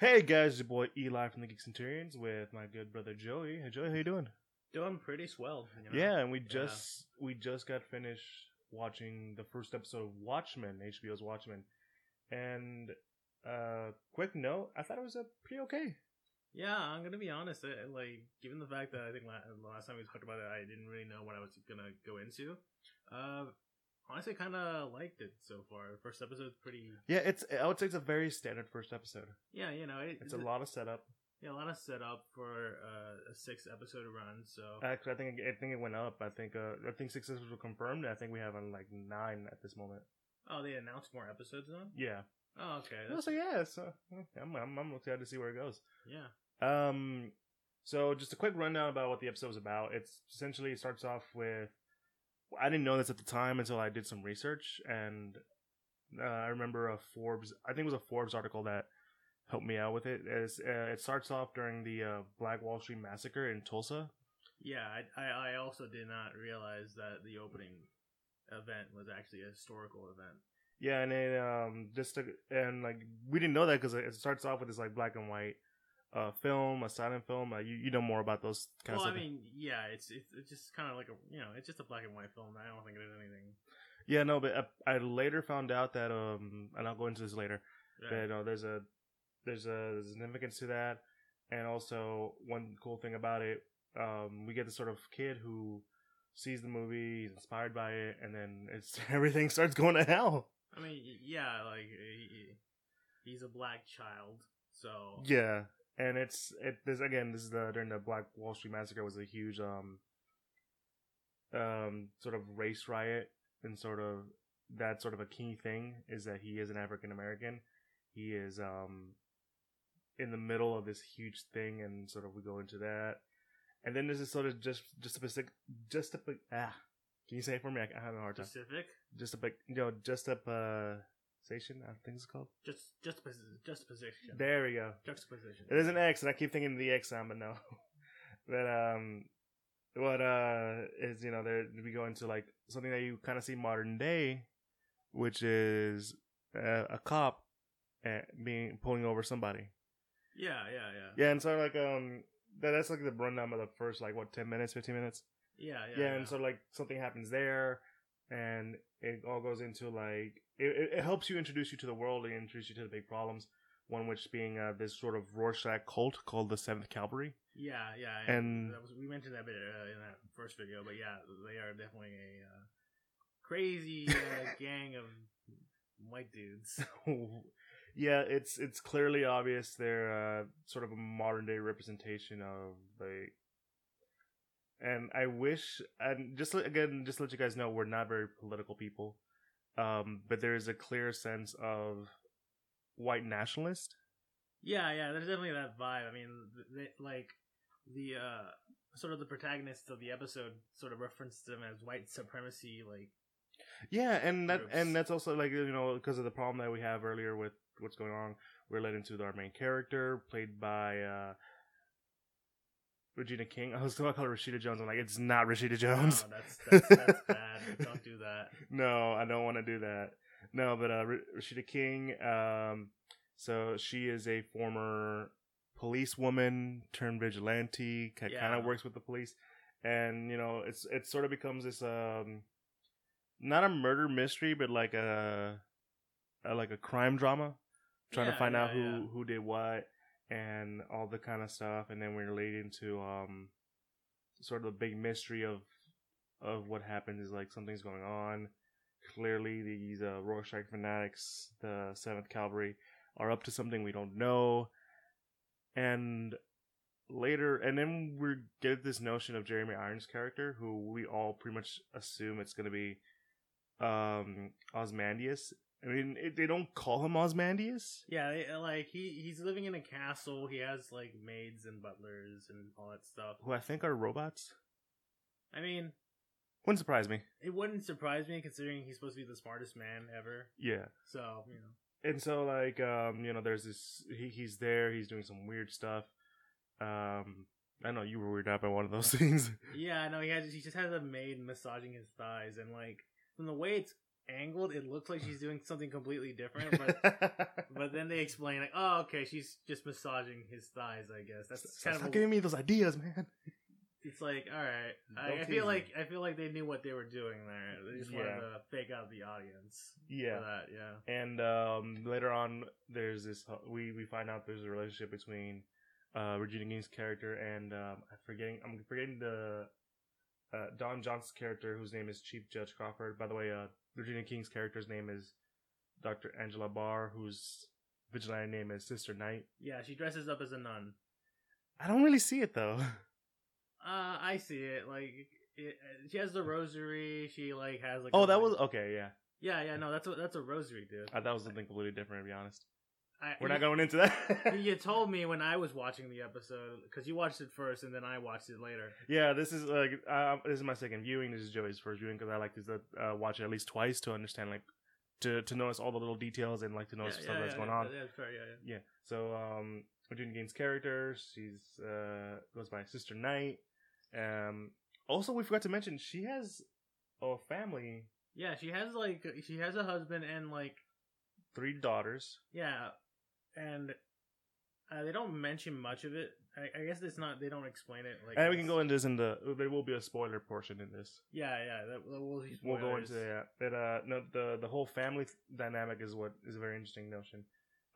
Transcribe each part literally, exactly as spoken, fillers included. Hey guys, it's your boy Eli from the Geek Centurions with my good brother Joey. Hey Joey, how you doing? Doing pretty swell. You know? Yeah, and we just yeah. we just got finished watching the first episode of Watchmen, H B O's Watchmen. And uh, quick note, I thought it was a pretty okay. Yeah, I'm gonna be honest. I, like, given the fact that I think la- last time we talked about it, I didn't really know what I was gonna go into. Uh, honestly, kind of liked it so far. First episode's pretty. Yeah, it's. I would say it's a very standard first episode. Yeah, you know, it, it's, it's a lot of setup. Yeah, a lot of setup for uh, a six episode run. So actually, I think I think it went up. I think uh, I think six episodes were confirmed. I think we have on like nine at this moment. Oh, they announced more episodes now? Yeah. Oh, okay. That's... So yeah, so I'm I'm I'm excited to see where it goes. Yeah. Um, so just a quick rundown about what the episode was about. It's essentially it starts off with. I didn't know this at the time until I did some research, and uh, I remember a Forbes. I think it was a Forbes article that helped me out with it. It's, uh, it starts off during the uh, Black Wall Street massacre in Tulsa. Yeah, I, I I also did not realize that the opening event was actually a historical event. Yeah, and it um just to, and like we didn't know that because it starts off with this like black and white. Uh, film, a silent film. Uh, you you know more about those kind well, of stuff. Well, I mean, yeah, it's it's, it's just kind of like a you know, it's just a black and white film. I don't think it is anything. Yeah, no, but I, I later found out that um, and I'll go into this later. Yeah. But you know, there's a there's a significance to that, and also one cool thing about it, um, we get this sort of kid who sees the movie, he's inspired by it, and then it's everything starts going to hell. I mean, yeah, like he, he's a black child, so yeah. And it's it this again. This is the during the Black Wall Street massacre was a huge um um sort of race riot, and sort of that's sort of a key thing is that he is an African American. He is um in the middle of this huge thing, and sort of we go into that, and then this is sort of just just a specific just a ah can you say it for me? I, I have a hard time. Specific. Just a you know just a. Uh, I think it's called just just juxtaposition. There we go. Juxtaposition. It is an X, and I keep thinking the X sound, but no. But um, what uh is you know there we go into like something that you kind of see modern day, which is uh, a cop at being pulling over somebody. Yeah, yeah, yeah. Yeah, and so like um that, that's like the rundown of the first like what ten minutes, fifteen minutes. Yeah, yeah. Yeah, and yeah. So like something happens there, and it all goes into like. It, it helps you introduce you to the world and introduce you to the big problems, one which being uh, this sort of Rorschach cult called the Seventh Kavalry. Yeah, yeah. yeah. And that was, we mentioned that bit uh, in that first video, but yeah, they are definitely a uh, crazy uh, gang of white dudes. Yeah, it's it's clearly obvious they're uh, sort of a modern-day representation of like... And I wish... And just again, just to let you guys know, we're not very political people. Um, but there is a clear sense of white nationalist. Yeah, yeah, there's definitely that vibe. I mean, they, like, the, uh, sort of the protagonists of the episode sort of referenced them as white supremacy, like... Yeah, and that groups. And that's also, like, you know, because of the problem that we have earlier with what's going on, we're led into our main character, played by, uh, Regina King. I was going to call her Rashida Jones. I'm like, it's not Rashida Jones. No, that's, that's, that's bad. Don't do that. No, I don't want to do that. No, but uh, Rashida King, um, so she is a former policewoman turned vigilante, kind yeah. of works with the police. And, you know, it's it sort of becomes this, um, not a murder mystery, but like a, a like a crime drama, trying yeah, to find yeah, out who, yeah. who did what. And all the kind of stuff, and then we're leading into um, sort of the big mystery of of what happened is like something's going on. Clearly, these uh, Rorschach fanatics, the Seventh Cavalry, are up to something we don't know. And later, and then we get this notion of Jeremy Irons' character, who we all pretty much assume it's going to be um, Ozymandias. I mean, it, they don't call him Ozymandias. Yeah, they, like, he, he's living in a castle. He has, like, maids and butlers and all that stuff. Who I think are robots. I mean... Wouldn't surprise me. It wouldn't surprise me, considering he's supposed to be the smartest man ever. Yeah. So, you know. And so, like, um, you know, there's this... He, he's there. He's doing some weird stuff. Um, I know you were weirded out by one of those things. Yeah, I know. He, had, he just has a maid massaging his thighs. And, like, from the way it's angled, it looks like she's doing something completely different. But but then they explain, like, oh, okay, she's just massaging his thighs, I guess. That's so, kind so of stop a, giving me those ideas, man. It's like, all right, I, I feel like I feel like they knew what they were doing there. They just yeah. wanted to fake out the audience. Yeah, for that, yeah. And um, later on, there's this. We we find out there's a relationship between uh, Regina Gaines' character and um, I'm forgetting. I'm forgetting the. Uh, Don Johnson's character, whose name is Chief Judge Crawford. By the way, uh, Virginia King's character's name is Doctor Angela Barr, whose vigilante name is Sister Night. Yeah, she dresses up as a nun. I don't really see it, though. Uh, I see it. Like, it, she has the rosary. She, like, has, like... Oh, a, that was... Okay, yeah. Yeah, yeah, no, that's a, that's a rosary, dude. I thought it was something completely different, to be honest. I, We're you, not going into that. You told me when I was watching the episode, because you watched it first and then I watched it later. Yeah, this is like uh, this is my second viewing. This is Joey's first viewing because I like to uh, watch it at least twice to understand, like, to to notice all the little details and like to notice yeah, stuff yeah, that's yeah, going yeah, on. Yeah, that's fair, yeah, yeah. Yeah. So, um, Virginia Gaines' character, she's uh, goes by Sister Night. Um, also, we forgot to mention she has a family. Yeah, she has like she has a husband and like three daughters. Yeah. And uh, they don't mention much of it. I, I guess it's not. They don't explain it. Like, and we can go into this in the. There will be a spoiler portion in this. Yeah, yeah. That, that will be spoilers. We'll go into that. But uh, no, the the whole family dynamic is what is a very interesting notion.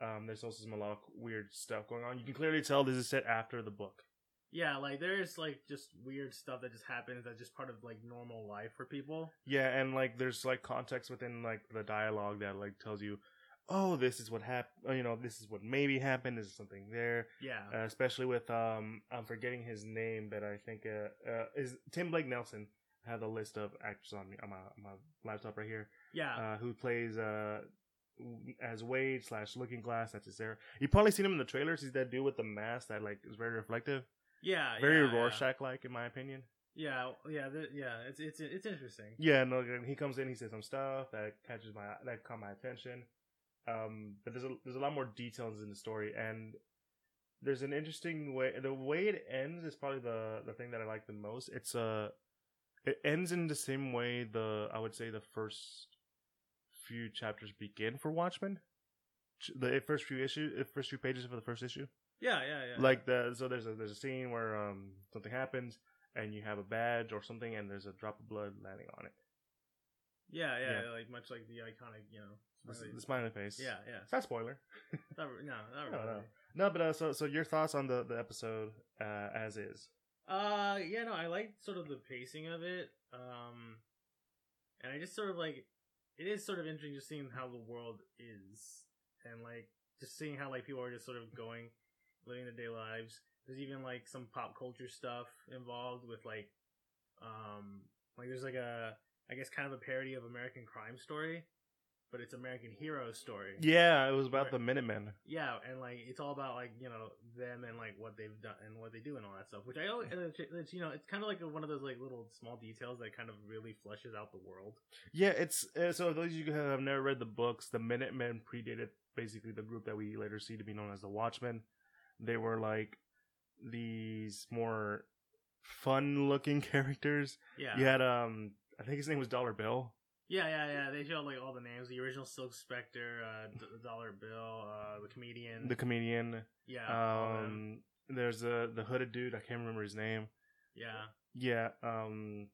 Um, there's also some a lot of weird stuff going on. You can clearly tell this is set after the book. Yeah, like there's like just weird stuff that just happens that's just part of like normal life for people. Yeah, and like there's like context within like the dialogue that like tells you, oh, this is what happened, you know, this is what maybe happened, this is something there. Yeah. Uh, especially with, um, I'm forgetting his name, but I think, uh, uh, is Tim Blake Nelson. I have a list of actors on, me, on, my, on my laptop right here. Yeah. Uh, who plays, uh, as Wade slash Looking Glass, that's his there. You've probably seen him in the trailers. He's that dude with the mask that, like, is very reflective. Yeah. Very yeah, Rorschach-like, yeah. in my opinion. Yeah, yeah, th- yeah, it's, it's, it's interesting. Yeah, no, he comes in, he says some stuff that catches my, that caught my attention. Um, but there's a, there's a lot more details in the story, and there's an interesting way. The way it ends is probably the, the thing that I like the most. It's uh, it ends in the same way the I would say the first few chapters begin for Watchmen. The first few issues, first few pages for the first issue. Yeah, yeah, yeah. Like the so there's a there's a scene where um something happens and you have a badge or something, and there's a drop of blood landing on it. Yeah, yeah, yeah. Like much like the iconic, you know. The smiley face. Yeah, yeah. It's not spoiler. Not, no, not really. No, no. no but uh, so so your thoughts on the, the episode uh, as is? Uh, yeah, no, I liked sort of the pacing of it. Um, and I just sort of like, it is sort of interesting just seeing how the world is. And like, just seeing how like people are just sort of going, living their day lives. There's even like some pop culture stuff involved with like, um, like there's like a, I guess kind of a parody of American Crime Story. But it's American Heroes Story. Yeah, it was about Where, the Minutemen. Yeah, and like it's all about like you know them and like what they've done and what they do and all that stuff. Which I always, it's, you know, it's kind of like one of those like little small details that kind of really fleshes out the world. Yeah, it's uh, so those of you who have never read the books, the Minutemen predated basically the group that we later see to be known as the Watchmen. They were like these more fun-looking characters. Yeah, you had um, I think his name was Dollar Bill. Yeah, yeah, yeah. They showed like all the names: the original Silk Spectre, uh, D- Dollar Bill, uh, the Comedian. The Comedian. Yeah. Um, there's a the hooded dude. I can't remember his name. Yeah. Yeah. Um,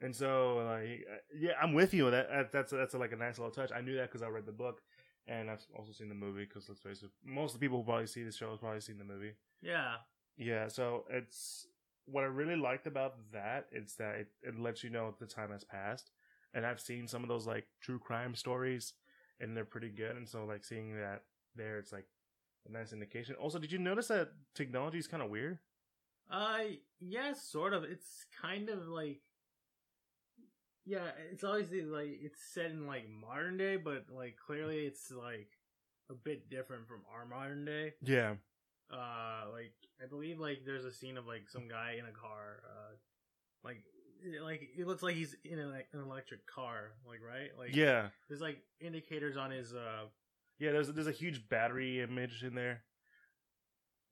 and so like, yeah, I'm with you. That that's that's like a nice little touch. I knew that because I read the book, and I've also seen the movie. Because let's face it, most of the people who probably see this show have probably seen the movie. Yeah. Yeah. So it's what I really liked about that is that it, it lets you know the time has passed. And I've seen some of those, like, true crime stories, and they're pretty good. And so, like, seeing that there, it's, like, a nice indication. Also, did you notice that technology is kind of weird? Uh, yeah, sort of. It's kind of, like, yeah, it's always, like, it's set in, like, modern day, but, like, clearly it's, like, a bit different from our modern day. Yeah. Uh, like, I believe, like, there's a scene of, like, some guy in a car, uh, like... Like it looks like he's in an electric car, like right, like yeah. There's like indicators on his. uh Yeah, there's there's a huge battery image in there.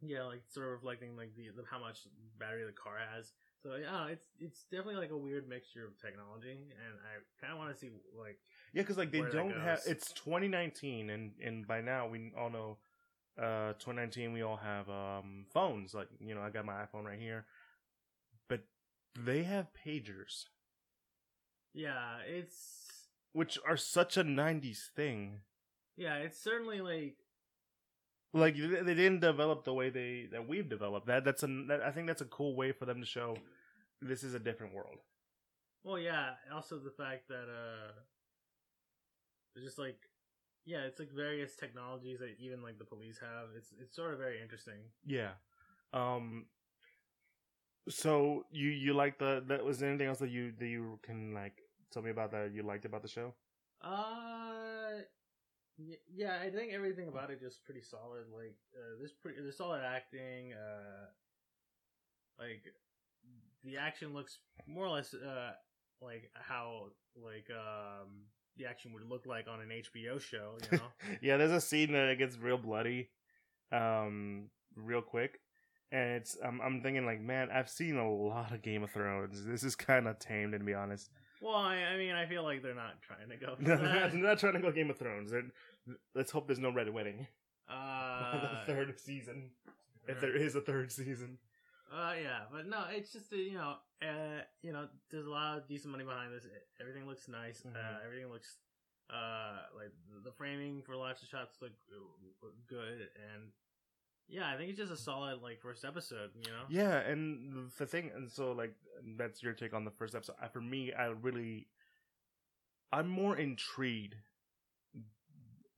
Yeah, like sort of reflecting like the, the how much battery the car has. So yeah, it's it's definitely like a weird mixture of technology, and I kind of want to see like. Yeah, because like they don't have. It's twenty nineteen, and and by now we all know. Uh, twenty nineteen, we all have um phones. Like, you know, I got my iPhone right here, but they have pagers. Yeah, it's which are such a nineties thing. Yeah, it's certainly like like they didn't develop the way they that we've developed. That that's a that, I think that's a cool way for them to show this is a different world. Well, yeah. Also, the fact that uh, it's just like. Yeah, it's like various technologies that even like the police have. It's it's sort of very interesting. Yeah. Um. So you you like the that was there anything else that you that you can like tell me about that you liked about the show? Uh. Y- yeah, I think everything about it just pretty solid. Like uh, there's pretty there's solid acting. Uh. Like, the action looks more or less uh like how like um. the action would look like on an H B O show, you know? Yeah, there's a scene that it gets real bloody, um, real quick, and it's I'm I'm thinking like, man, I've seen a lot of Game of Thrones. This is kind of tame, to be honest. Well, I, I mean, I feel like they're not trying to go. For no, that. They're, not, they're not trying to go Game of Thrones. They're, let's hope there's no Red Wedding. Uh, the third season, right. If there is a third season. Uh, yeah, but no, it's just, you know, uh, you know, there's a lot of decent money behind this. Everything looks nice. Mm-hmm. Uh, everything looks, uh, like the framing for lots of shots look good. And yeah, I think it's just a solid, like, first episode, you know? Yeah. And the thing, and so like, that's your take on the first episode. For me, I really, I'm more intrigued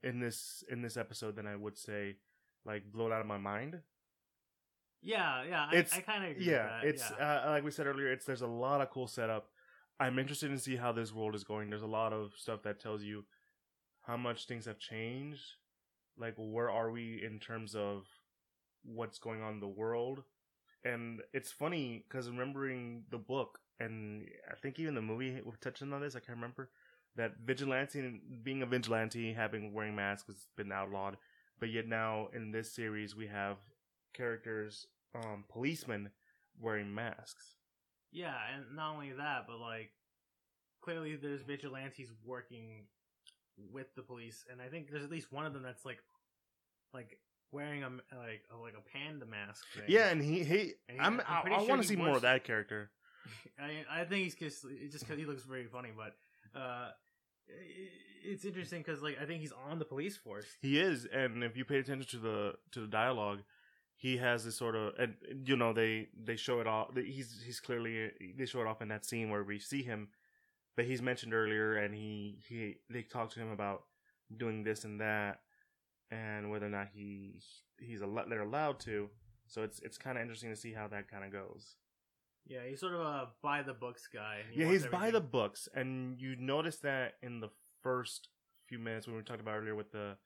in this, in this episode than I would say, like, blown out of my mind. Yeah, yeah, I, I kind of agree yeah, with that. It's, yeah, it's uh, like we said earlier. It's there's a lot of cool setup. I'm interested to see how this world is going. There's a lot of stuff that tells you how much things have changed. Like, where are we in terms of what's going on in the world? And it's funny because remembering the book, and I think even the movie touching on this, I can't remember that vigilante being a vigilante, having wearing masks has been outlawed, but yet now in this series we have characters. Um, policemen wearing masks. Yeah, and not only that, but like clearly there's vigilantes working with the police, and I think there's at least one of them that's like, like wearing a like a, like a panda mask thing. Yeah, and he he, and he I'm, I'm I, I sure want to see works, more of that character. I I think he's just it's just because he looks very funny, but uh, it, it's interesting because like I think he's on the police force. He is, and if you pay attention to the to the dialogue. He has this sort of, and you know, they, they show it off. He's he's clearly they show it off in that scene where we see him, but he's mentioned earlier, and he, he they talk to him about doing this and that, and whether or not he he's a they're allowed to. So it's it's kind of interesting to see how that kind of goes. Yeah, he's sort of a by the books guy. He yeah, he's everything. by the books, and you notice that in the first few minutes when we talked about earlier with the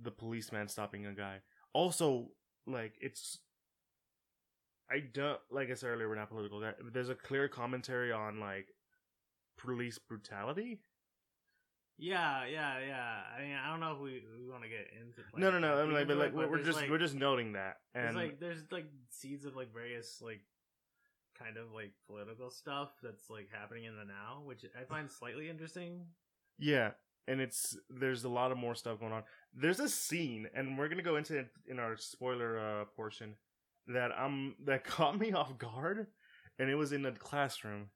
the policeman stopping a guy. Also. Like, it's, I don't, like I said earlier, we're not political. There's a clear commentary on, like, police brutality. Yeah, yeah, yeah. I mean, I don't know if we, we want to get into like, No, no, no. I mean, like, but, like, but we're just, like, we're just noting that. And like, there's, like, seeds of, like, various, like, kind of, like, political stuff that's, like, happening in the now, which I find slightly interesting. Yeah. And it's there's a lot of more stuff going on. There's a scene, and we're gonna go into it in our spoiler uh, portion that um that caught me off guard, and it was in the classroom.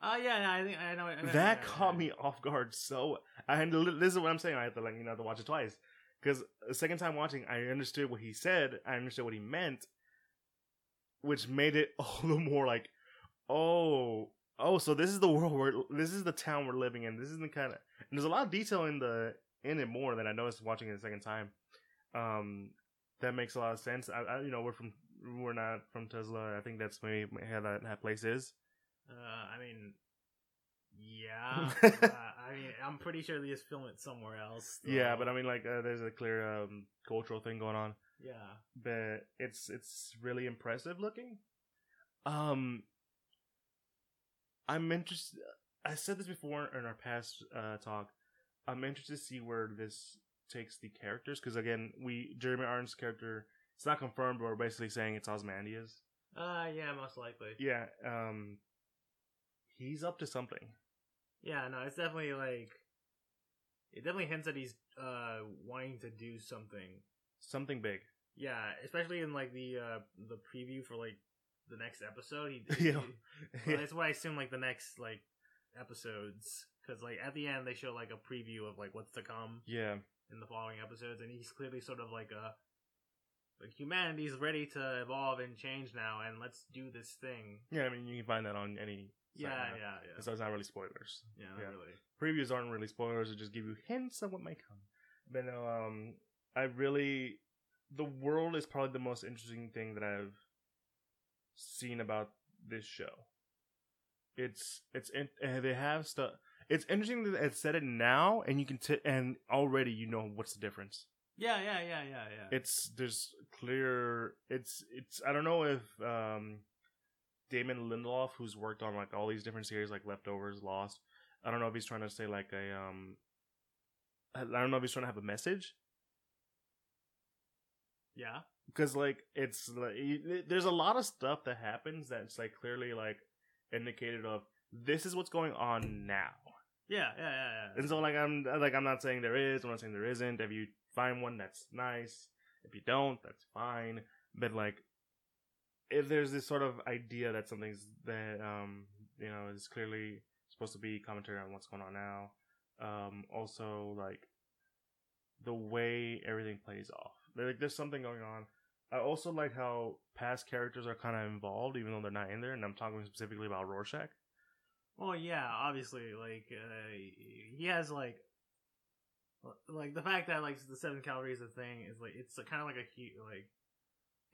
Oh uh, yeah, no, I think I know I, I, that I, I, caught I, I, me off guard. So I had to, this is what I'm saying. I had to like you know to watch it twice because the second time watching, I understood what he said. I understood what he meant, which made it all the more like, oh. Oh, so this is the world where this is the town we're living in. This is the kind of and there's a lot of detail in the in it more than I noticed watching it the second time. Um, that makes a lot of sense. I, I you know we're from we're not from Tulsa. I think that's maybe how that, that place is. Uh, I mean, yeah. uh, I mean, I'm pretty sure they just film it somewhere else. Though. Yeah, but I mean, like, uh, there's a clear um, cultural thing going on. Yeah, but it's it's really impressive looking. Um. I'm interested. I said this before in our past uh, talk. I'm interested to see where this takes the characters because again, we Jeremy Irons' character. It's not confirmed, but we're basically saying it's Ozymandias. Uh yeah, most likely. Yeah. Um, he's up to something. Yeah, no, it's definitely like, it definitely hints that he's uh, wanting to do something. Something big. Yeah, especially in like the uh, the preview for like the next episode. He, he, yeah. Well, that's what I assume like the next like episodes, because like at the end they show like a preview of like what's to come. Yeah. In the following episodes, and he's clearly sort of like a like humanity's ready to evolve and change now, and let's do this thing. Yeah, I mean you can find that on any. Yeah, yeah, yeah. So it's not really spoilers. Yeah, not yeah. really. Previews aren't really spoilers; they just give you hints of what might come. But no, um, I really. The world is probably the most interesting thing that I've seen about this show. It's it's in, they have stuff. It's interesting that it's set it now, and you can t- and already you know what's the difference. Yeah, yeah, yeah, yeah, yeah. It's there's clear. It's it's. I don't know if um, Damon Lindelof, who's worked on like all these different series like Leftovers, Lost. I don't know if he's trying to say like a um. I don't know if he's trying to have a message. Yeah, because like it's like there's a lot of stuff that happens that's like clearly like indicated of this is what's going on now. Yeah, yeah, yeah, yeah. And so like I'm like I'm not saying there is, I'm not saying there isn't. If you find one, that's nice. If you don't, that's fine. But like, if there's this sort of idea that something's that um you know is clearly supposed to be commentary on what's going on now. Um, also like the way everything plays off. Like, there's something going on. I also like how past characters are kind of involved, even though they're not in there. And I'm talking specifically about Rorschach. Well, yeah, obviously, like uh, he has like, like the fact that like the Seventh Kavalry is a thing is like it's kind of like a like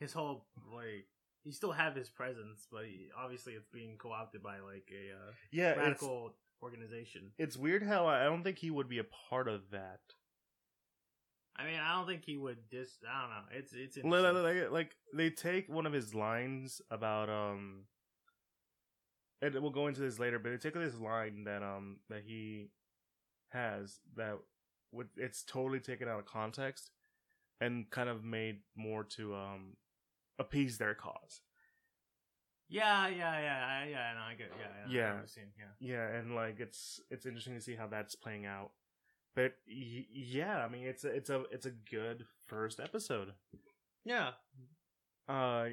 his whole like he still have his presence, but he, obviously it's being co-opted by like a uh, yeah radical it's, organization. It's weird how I don't think he would be a part of that. I mean, I don't think he would dis. I don't know. It's it's interesting. Like, like, like they take one of his lines about um, and we'll go into this later. But they take this line that um that he has that would it's totally taken out of context and kind of made more to um appease their cause. Yeah, yeah, yeah, yeah. No, I get. Yeah, yeah, yeah. I've seen, yeah, yeah, and like it's it's interesting to see how that's playing out. But yeah, I mean it's a, it's a it's a good first episode. Yeah. Uh, I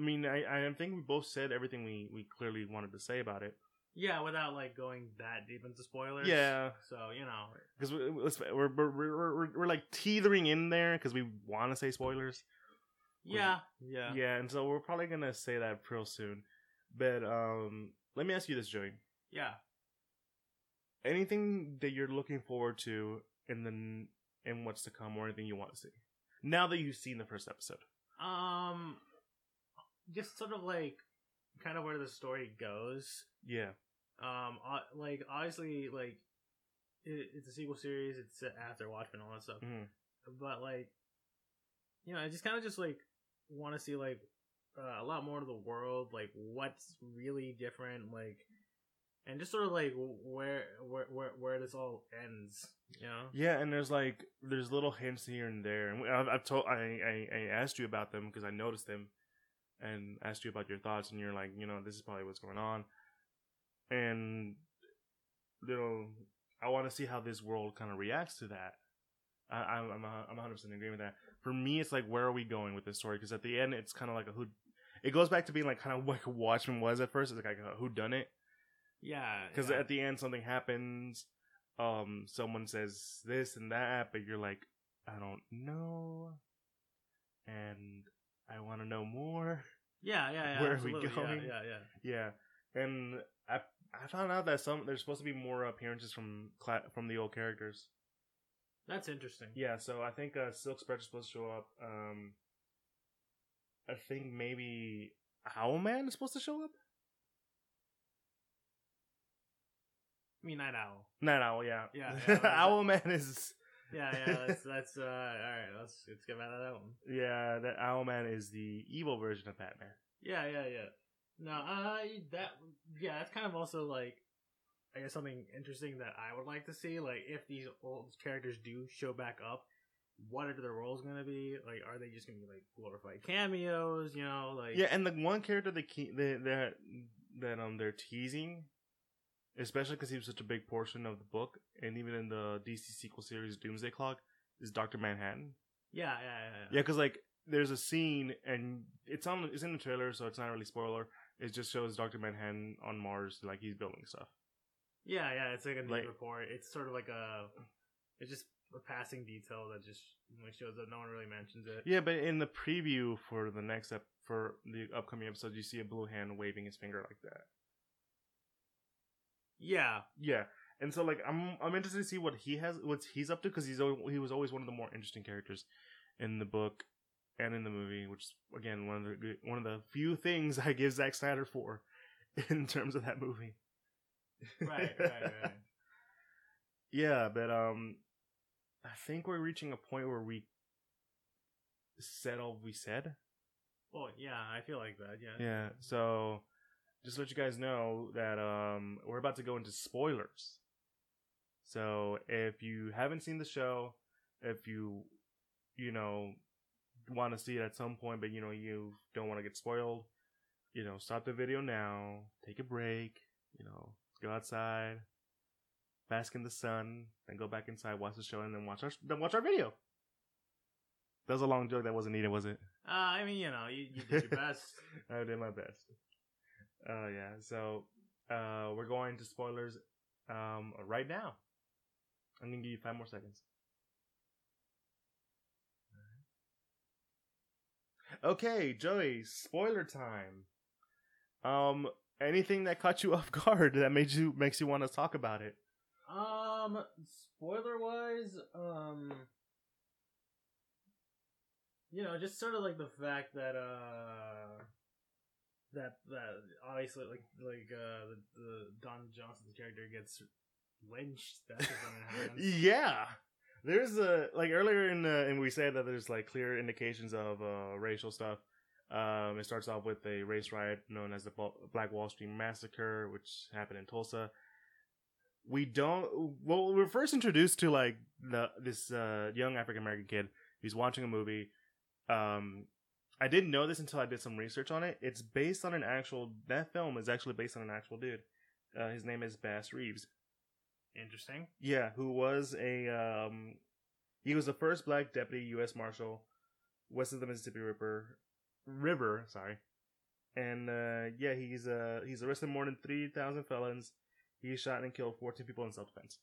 mean I, I think we both said everything we, we clearly wanted to say about it. Yeah, without like going that deep into spoilers. Yeah. So you know, because we, we're, we're we're we're we're like teetering in there because we want to say spoilers. Yeah. We're, yeah. Yeah, and so we're probably gonna say that real soon. But um, let me ask you this, Joey. Yeah. Anything that you're looking forward to in the in what's to come, or anything you want to see now that you've seen the first episode? Um, just sort of like kind of where the story goes. Yeah. Um, like obviously, like it, it's a sequel series. It's after Watchmen and all that stuff. Mm-hmm. But like, you know, I just kind of just like want to see like uh, a lot more of the world. Like, what's really different? Like. And just sort of like where where where where this all ends, you know? Yeah, and there's like there's little hints here and there, and I've, I've told I, I I asked you about them because I noticed them, and asked you about your thoughts, and you're like, you know, this is probably what's going on, and you know, I want to see how this world kind of reacts to that. I, I'm I'm I'm one hundred percent in agreement with that. For me, it's like where are we going with this story? Because at the end, it's kind of like a who. It goes back to being like kind of like Watchmen was at first. It's like a who done it. Yeah, because yeah. At the end something happens. Um, someone says this and that, but you're like, I don't know, and I want to know more. Yeah, yeah, yeah. Where absolutely. Are we going? Yeah, yeah, yeah. Yeah, and I I found out that some there's supposed to be more appearances from from the old characters. That's interesting. Yeah, so I think uh, Silk Spectre is supposed to show up. Um, I think maybe Owlman is supposed to show up. I mean, Night Owl. Night Owl, yeah. Yeah. yeah Owl Man is. Yeah, yeah. That's that's uh, all right. Let's let's get out of that one. Yeah, that Owl Man is the evil version of Batman. Yeah, yeah, yeah. No, uh, that yeah, that's kind of also like, I guess something interesting that I would like to see. Like, if these old characters do show back up, what are their roles going to be? Like, are they just going to be like glorified cameos? You know, like yeah. And the one character that that that um they're teasing. especially because he was such a big portion of the book, and even in the D C sequel series Doomsday Clock, is Doctor Manhattan. Yeah, yeah, yeah. Yeah, because yeah, like there's a scene, and it's on, it's in the trailer, so it's not really spoiler. It just shows Doctor Manhattan on Mars, like he's building stuff. Yeah, yeah, it's like a news like, report. It's sort of like a, it's just a passing detail that just like shows that no one really mentions it. Yeah, but in the preview for the next ep- for the upcoming episode, you see a blue hand waving his finger like that. Yeah, yeah, and so like I'm I'm interested to see what he has, what he's up to, because he's always, he was always one of the more interesting characters in the book and in the movie, which is, again, one of the one of the few things I give Zack Snyder for in terms of that movie. Right, right, right. Yeah, but um, I think we're reaching a point where we said all we said. Well, yeah, I feel like that. Yeah. Yeah. So. Just to let you guys know that um, we're about to go into spoilers. So if you haven't seen the show, if you, you know, want to see it at some point, but, you know, you don't want to get spoiled, you know, stop the video now. Take a break. You know, go outside. Bask in the sun. Then go back inside, watch the show, and then watch our, then watch our video. That was a long joke that wasn't needed, was it? Uh, I mean, you know, you, you did your best. I did my best. Oh, uh, yeah. So, uh, we're going to spoilers um, right now. I'm going to give you five more seconds. Okay, Joey, spoiler time. Um, anything that caught you off guard that made you makes you want to talk about it? Um, spoiler-wise, um, you know, just sort of like the fact that, uh... That that obviously like like uh, the, the Don Johnson's character gets lynched. That's yeah, there's a like earlier in the, and we said that there's like clear indications of uh, racial stuff. Um, it starts off with a race riot known as the Black Wall Street Massacre, which happened in Tulsa. We don't well we're first introduced to like the this uh, young African American kid who's watching a movie. Um, I didn't know this until I did some research on it. It's based on an actual... That film is actually based on an actual dude. Uh, his name is Bass Reeves. Interesting. Yeah, who was a... Um, he was the first black deputy U S Marshal west of the Mississippi River. River, sorry. And, uh, yeah, he's uh, he's arrested more than three thousand felons. He shot and killed fourteen people in self-defense.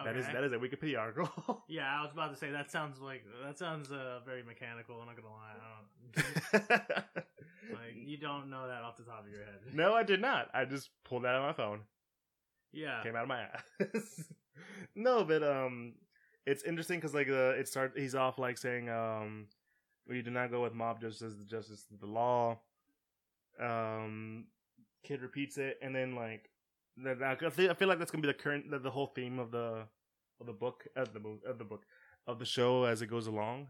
Okay. That is that is a Wikipedia article. Yeah, I was about to say that sounds like that sounds uh, very mechanical. I'm not gonna lie. I don't, like you don't know that off the top of your head. No, I did not. I just pulled that out of my phone. Yeah, came out of my ass. No, but um, it's interesting because like the it start he's off like saying um, we do not go with mob justice, the justice of the law. Um, kid repeats it, and then like. I feel like that's gonna be the current, the whole theme of the of the book, of the of the book, of the show as it goes along.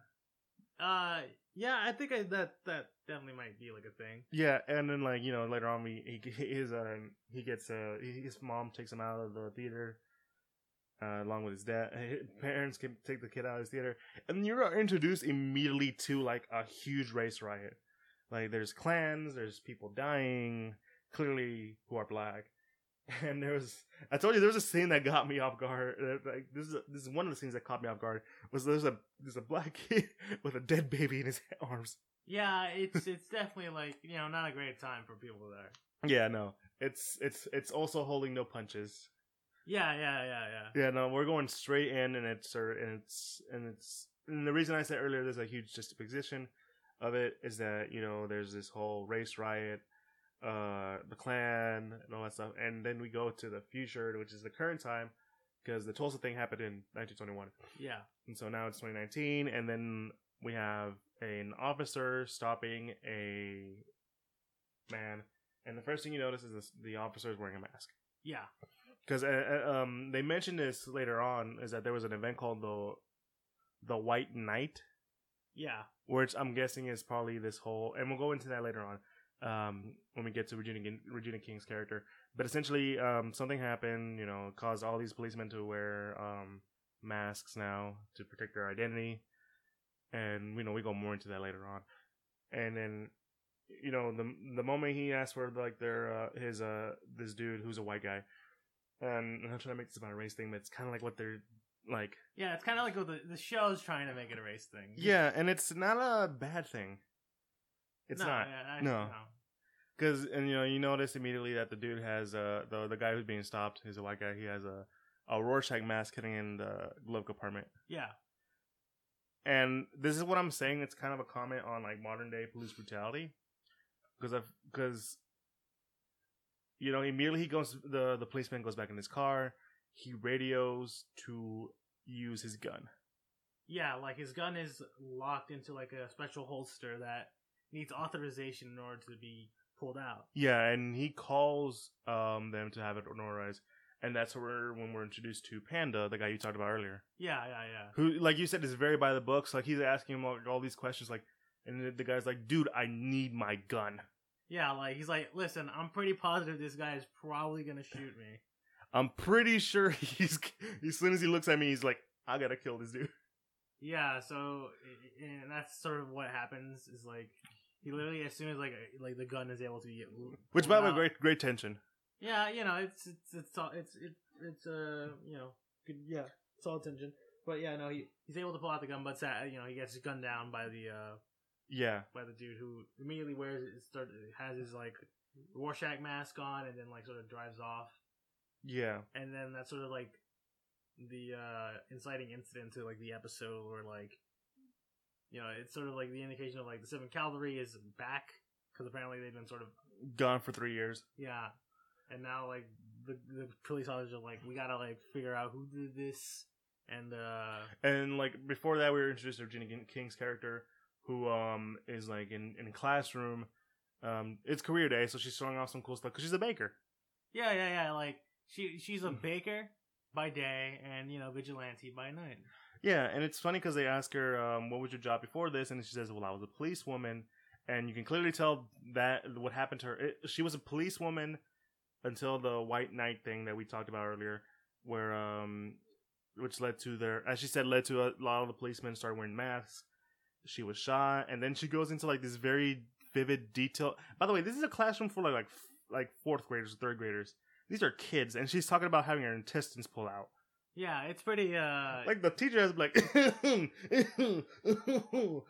Uh, yeah, I think I, that that definitely might be like a thing. Yeah, and then like you know later on we he his um he gets uh his mom takes him out of the theater, uh, along with his dad. His parents can take the kid out of his theater, and you're introduced immediately to like a huge race riot. Like there's clans, there's people dying, clearly who are black. And there was, I told you, there was a scene that got me off guard. Like this is a, this is one of the scenes that caught me off guard. Was there's a there's a black kid with a dead baby in his arms. Yeah, it's it's definitely like you know not a great time for people there. Yeah, no, it's it's it's also holding no punches. Yeah, yeah, yeah, yeah. Yeah, no, we're going straight in, and it's and it's and it's and the reason I said earlier there's a huge juxtaposition of it is that you know there's this whole race riot. Uh, the Klan and all that stuff, and then we go to the future, which is the current time, because the Tulsa thing happened in nineteen twenty-one. Yeah, and so now it's twenty nineteen, and then we have an officer stopping a man, and the first thing you notice is this, the officer is wearing a mask. Yeah, because uh, um, they mentioned this later on is that there was an event called the the White Night. Yeah, which I'm guessing is probably this whole, and we'll go into that later on. Um, when we get to Regina, Regina King's character, but essentially, um, something happened, you know, caused all these policemen to wear, um, masks now to protect their identity. And, you know, we go more into that later on. And then, you know, the, the moment he asked for like their, uh, his, uh, this dude who's a white guy, And I'm not trying to make this about a race thing, but it's kind of like what they're like. Yeah, it's kind of like what the, the show's trying to make it a race thing. Yeah, and it's not a bad thing. It's no, not. Yeah, I, no. Because, no. and you know, you notice immediately that the dude has, uh, the, the guy who's being stopped, he's a white guy, he has a, a Rorschach mask hidden in the glove compartment. Yeah. And this is what I'm saying. It's kind of a comment on like modern day police brutality. Because I've, because, you know, immediately he goes, the, the policeman goes back in his car. He radios to use his gun. Yeah, like his gun is locked into like a special holster that needs authorization in order to be pulled out. Yeah, and he calls um, them to have it notarized. And that's where when we're introduced to Panda, the guy you talked about earlier. Yeah, yeah, yeah. Who, like you said, is very by the books. Like he's asking him all, all these questions. Like, and the guy's like, "Dude, I need my gun." Yeah, like he's like, "Listen, I'm pretty positive this guy is probably gonna shoot me. I'm pretty sure he's." As soon as he looks at me, he's like, "I gotta kill this dude." Yeah. So, and that's sort of what happens. Is like he literally, as soon as like like the gun is able to get, which by the way, great great tension. Yeah, you know, it's it's it's all, it's it, it's uh you know good, yeah, it's all tension. But yeah, no, he he's able to pull out the gun, but sad, you know, he gets gunned down by the uh yeah by the dude who immediately wears it, start has his like Rorschach mask on, and then like sort of drives off. Yeah, and then that's sort of like the uh inciting incident to like the episode where like you know it's sort of like the indication of like the Seventh Kavalry is back because apparently they've been sort of gone for three years. Yeah. And now, like, the, the police officers are like, we gotta, like, figure out who did this, and, uh... And, like, before that, we were introduced to Virginia King's character, who, um, is, like, in, in a classroom. Um, it's career day, so she's showing off some cool stuff, because she's a baker. Yeah, yeah, yeah, like, she she's a baker by day, and, you know, vigilante by night. Yeah, and it's funny, because they ask her, um, what was your job before this, and she says, well, I was a policewoman, and you can clearly tell that what happened to her. It, she was a policewoman... Until the White Knight thing that we talked about earlier, where um, which led to their, as she said, led to a lot of the policemen started wearing masks. She was shot, and then she goes into like this very vivid detail. By the way, this is a classroom for like like like fourth graders, third graders. These are kids, and she's talking about having her intestines pull out. Yeah, it's pretty. Uh... Like the teacher has like,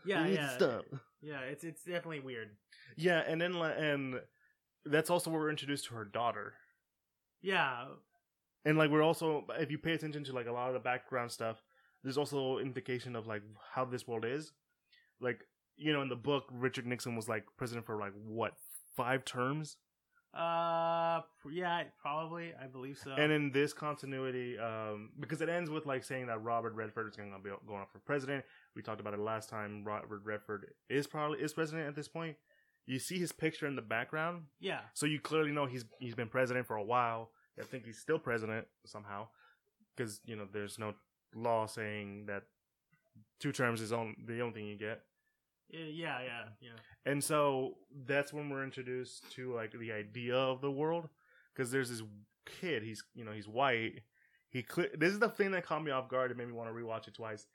yeah, yeah, stuff. Yeah. It's it's definitely weird. Yeah, and then and. That's also where we're introduced to her daughter. Yeah. And, like, we're also... If you pay attention to, like, a lot of the background stuff, there's also indication of, like, how this world is. Like, you know, in the book, Richard Nixon was, like, president for, like, what, five terms? Uh, yeah, probably. I believe so. And in this continuity, um... Because it ends with, like, saying that Robert Redford is going to be going up for president. We talked about it last time. Robert Redford is probably... is president at this point. You see his picture in the background? Yeah. So you clearly know he's he's been president for a while. I think he's still president somehow. Because, you know, there's no law saying that two terms is on, the only thing you get. Yeah, yeah, yeah. And so that's when we're introduced to, like, the idea of the world. Because there's this kid. He's, you know, he's white. He cle- This is the thing that caught me off guard and made me want to rewatch it twice.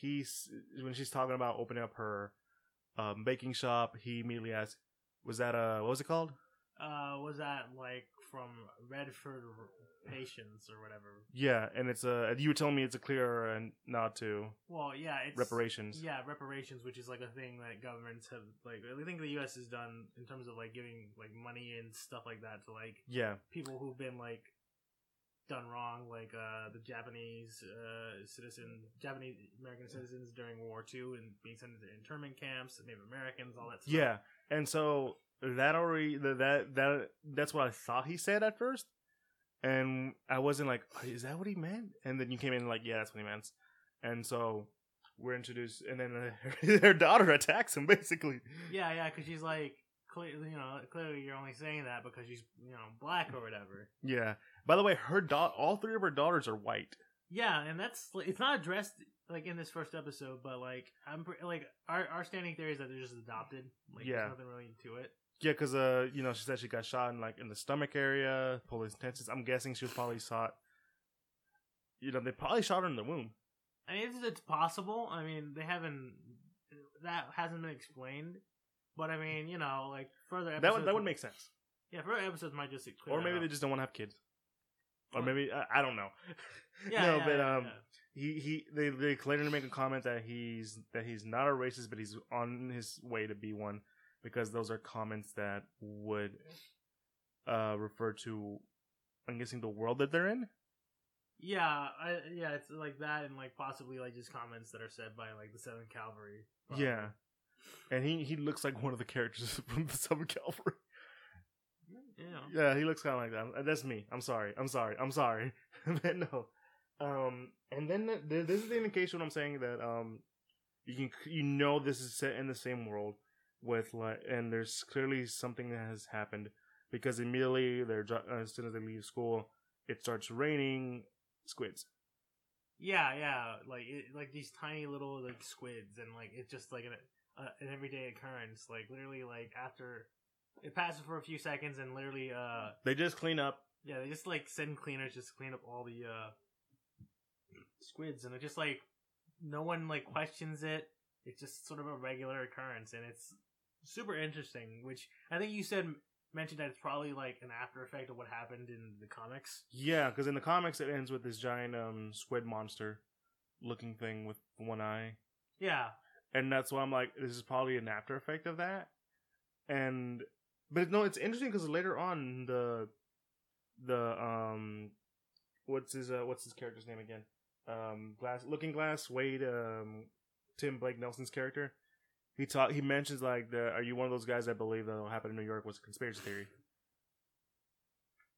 He's, when she's talking about opening up her... Um, baking shop, he immediately asked, was that, uh, what was it called? Uh, was that, like, from Redford Patients or whatever? Yeah, and it's a, you were telling me it's a clear nod to... Well, yeah, it's... Reparations. Yeah, reparations, which is, like, a thing that governments have, like, I think the U S has done in terms of, like, giving, like, money and stuff like that to, like... Yeah. People who've been, like, done wrong, like, uh, the Japanese, uh, citizen, Japanese American citizens during World War Two and being sent to internment camps, Native Americans, all that stuff. Yeah, and so that already, that, that, that's what I thought he said at first, and I wasn't like, is that what he meant? And then you came in like, yeah, that's what he meant. And so we're introduced, and then her, her daughter attacks him, basically. Yeah, yeah, because she's like, you know, clearly you're only saying that because she's, you know, black or whatever. Yeah. By the way, her da- all three of her daughters are white. Yeah, and that's, it's not addressed, like, in this first episode, but, like, I'm, pre- like, our, our standing theory is that they're just adopted. Like, yeah. There's nothing really to it. Yeah, because, uh, you know, she said she got shot in, like, in the stomach area, pulled his intestines. I'm guessing she was probably shot, you know, they probably shot her in the womb. I mean, it's, it's possible. I mean, they haven't, that hasn't been explained. But I mean, you know, like further episodes that would that would make sense. Yeah, further episodes might just clear. Or maybe they just don't want to have kids. Or maybe, I, I don't know. Yeah, no, yeah, but um, yeah. he, he they they later make a comment that he's that he's not a racist, but he's on his way to be one, because those are comments that would uh, refer to, I'm guessing, the world that they're in. Yeah, I, yeah, it's like that, and like possibly like just comments that are said by like the Seventh Kavalry. Probably. Yeah, and he, he looks like one of the characters from the Seventh Kavalry. Yeah. yeah, he looks kind of like that. That's me. I'm sorry. I'm sorry. I'm sorry. But no. Um, and then the, the, this is the indication I'm saying that um, you can you know this is set in the same world with like, and there's clearly something that has happened, because immediately they're as soon as they leave school, it starts raining squids. Yeah, yeah, like it, like these tiny little like squids, and like it's just like an uh, an everyday occurrence. Like literally, like after. It passes for a few seconds, and literally, uh, they just clean up. Yeah, they just like send cleaners just to clean up all the uh, squids, and it just like no one like questions it. It's just sort of a regular occurrence, and it's super interesting. Which I think you said mentioned that it's probably like an after effect of what happened in the comics. Yeah, because in the comics it ends with this giant um, squid monster looking thing with one eye. Yeah, and that's why I'm like, this is probably an after effect of that, and. But no, it's interesting because later on the the um what's his uh, what's his character's name again? Um, Glass, Looking Glass, Wade, um, Tim Blake Nelson's character. He talk he mentions like, the, "Are you one of those guys that believe that what happened in New York was a conspiracy theory?"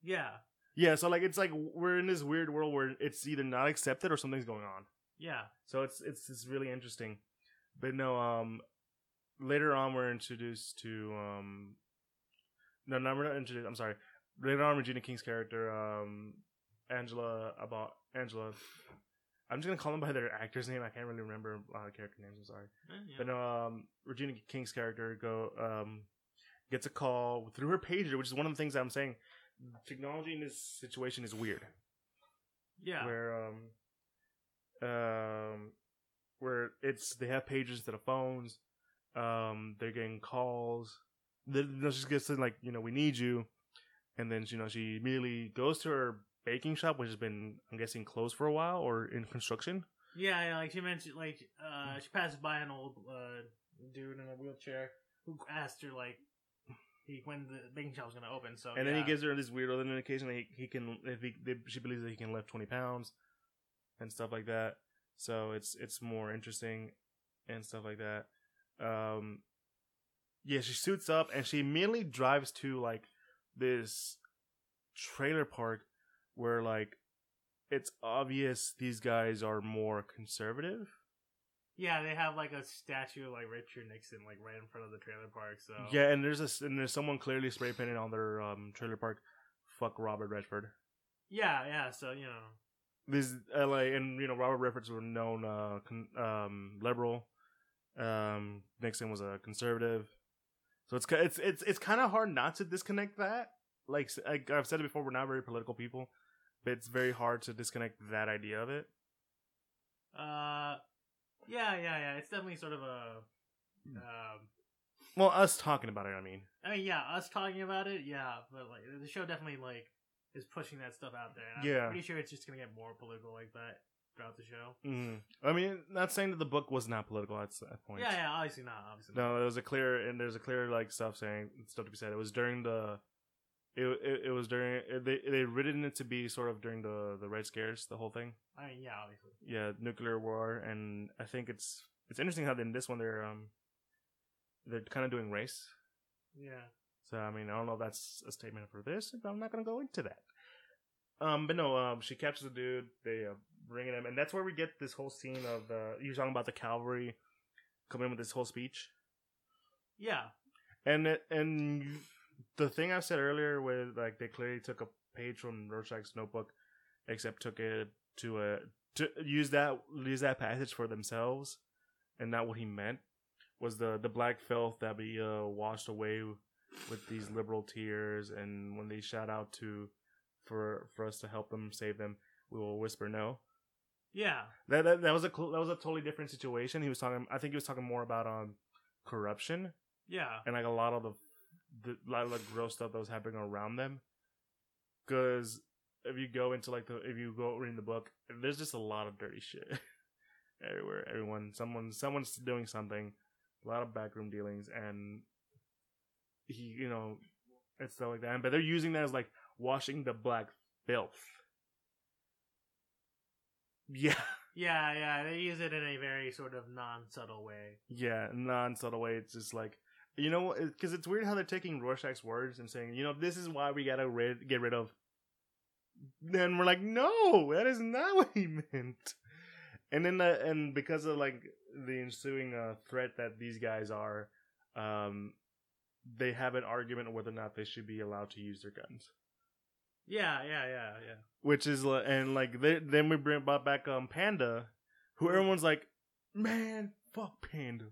Yeah. Yeah. So like, it's like we're in this weird world where it's either not accepted or something's going on. Yeah. So it's it's it's really interesting. But no, um, later on we're introduced to um. No, no, we're not introduced. I'm sorry. Later on, Regina King's character, um, Angela about Angela. I'm just gonna call them by their actor's name. I can't really remember uh, character names. I'm sorry. Yeah. But um, Regina King's character go um gets a call through her pager, which is one of the things that I'm saying. Technology in this situation is weird. Yeah. Where um um where it's they have pagers instead of phones. Um, they're getting calls. Then she gets in like, you know, we need you. And then, you know, she immediately goes to her baking shop, which has been, I'm guessing, closed for a while or in construction. Yeah, yeah like she mentioned, like, uh, she passes by an old uh, dude in a wheelchair who asked her, like, he, when the baking shop was going to open. So, and yeah. Then he gives her this weird other indication that he, he can, if he, they, she believes that he can lift twenty pounds and stuff like that. So it's it's more interesting and stuff like that. Um... Yeah, she suits up and she immediately drives to like this trailer park where like it's obvious these guys are more conservative. Yeah, they have like a statue of like Richard Nixon like right in front of the trailer park. So yeah, and there's a and there's someone clearly spray painted on their um, trailer park. Fuck Robert Redford. Yeah, yeah. So you know this L A and you know Robert Redford's a known uh, con- um, liberal. Um, Nixon was a conservative. So it's it's it's it's kind of hard not to disconnect that. Like, like I've said it before, we're not very political people, but it's very hard to disconnect that idea of it. Uh, yeah, yeah, yeah. It's definitely sort of a. Um, well, us talking about it. I mean, I mean, yeah, us talking about it. Yeah, but like the show definitely like is pushing that stuff out there. And I'm yeah. pretty sure it's just gonna get more political like that throughout the show. Mm-hmm. I mean, not saying that the book was not political at that point. Yeah, yeah, obviously not. Obviously not. No, there was a clear and there's a clear like stuff saying stuff to be said. It was during the, it it, it was during it, they they written it to be sort of during the the Red Scares, the whole thing. I mean, yeah, obviously. Yeah, nuclear war, and I think it's it's interesting how in this one they're um they're kind of doing race. Yeah. So I mean, I don't know if that's a statement for this, but I'm not gonna go into that. Um, but no, um, she captures the dude. They. Uh, Bringing him, and that's where we get this whole scene of the. You're talking about the Kavalry coming in with this whole speech. Yeah, and it, and the thing I said earlier, with like they clearly took a page from Rorschach's notebook, except took it to a to use that use that passage for themselves, and not what he meant was the the black filth that be uh, washed away with these liberal tears, and when they shout out to for for us to help them save them, we will whisper no. Yeah, that, that that was a cl- that was a totally different situation. He was talking. I think he was talking more about um corruption. Yeah, and like a lot of the, the lot of the gross stuff that was happening around them. Because if you go into like the if you go reading the book, there's just a lot of dirty shit everywhere. Everyone, someone, someone's doing something. A lot of backroom dealings, and he, you know, and stuff like that. But they're using that as like washing the black filth. Yeah. Yeah, yeah. They use it in a very sort of non-subtle way. Yeah, non-subtle way. It's just like, you know, because it's weird how they're taking Rorschach's words and saying, you know, this is why we gotta rid- get rid of. Then we're like, no, that is not what he meant. And then, the, and because of like the ensuing uh, threat that these guys are, um, they have an argument on whether or not they should be allowed to use their guns. Yeah, yeah, yeah, yeah. Which is, and like, they, then we bring brought back um, Panda, who everyone's like, man, fuck Panda.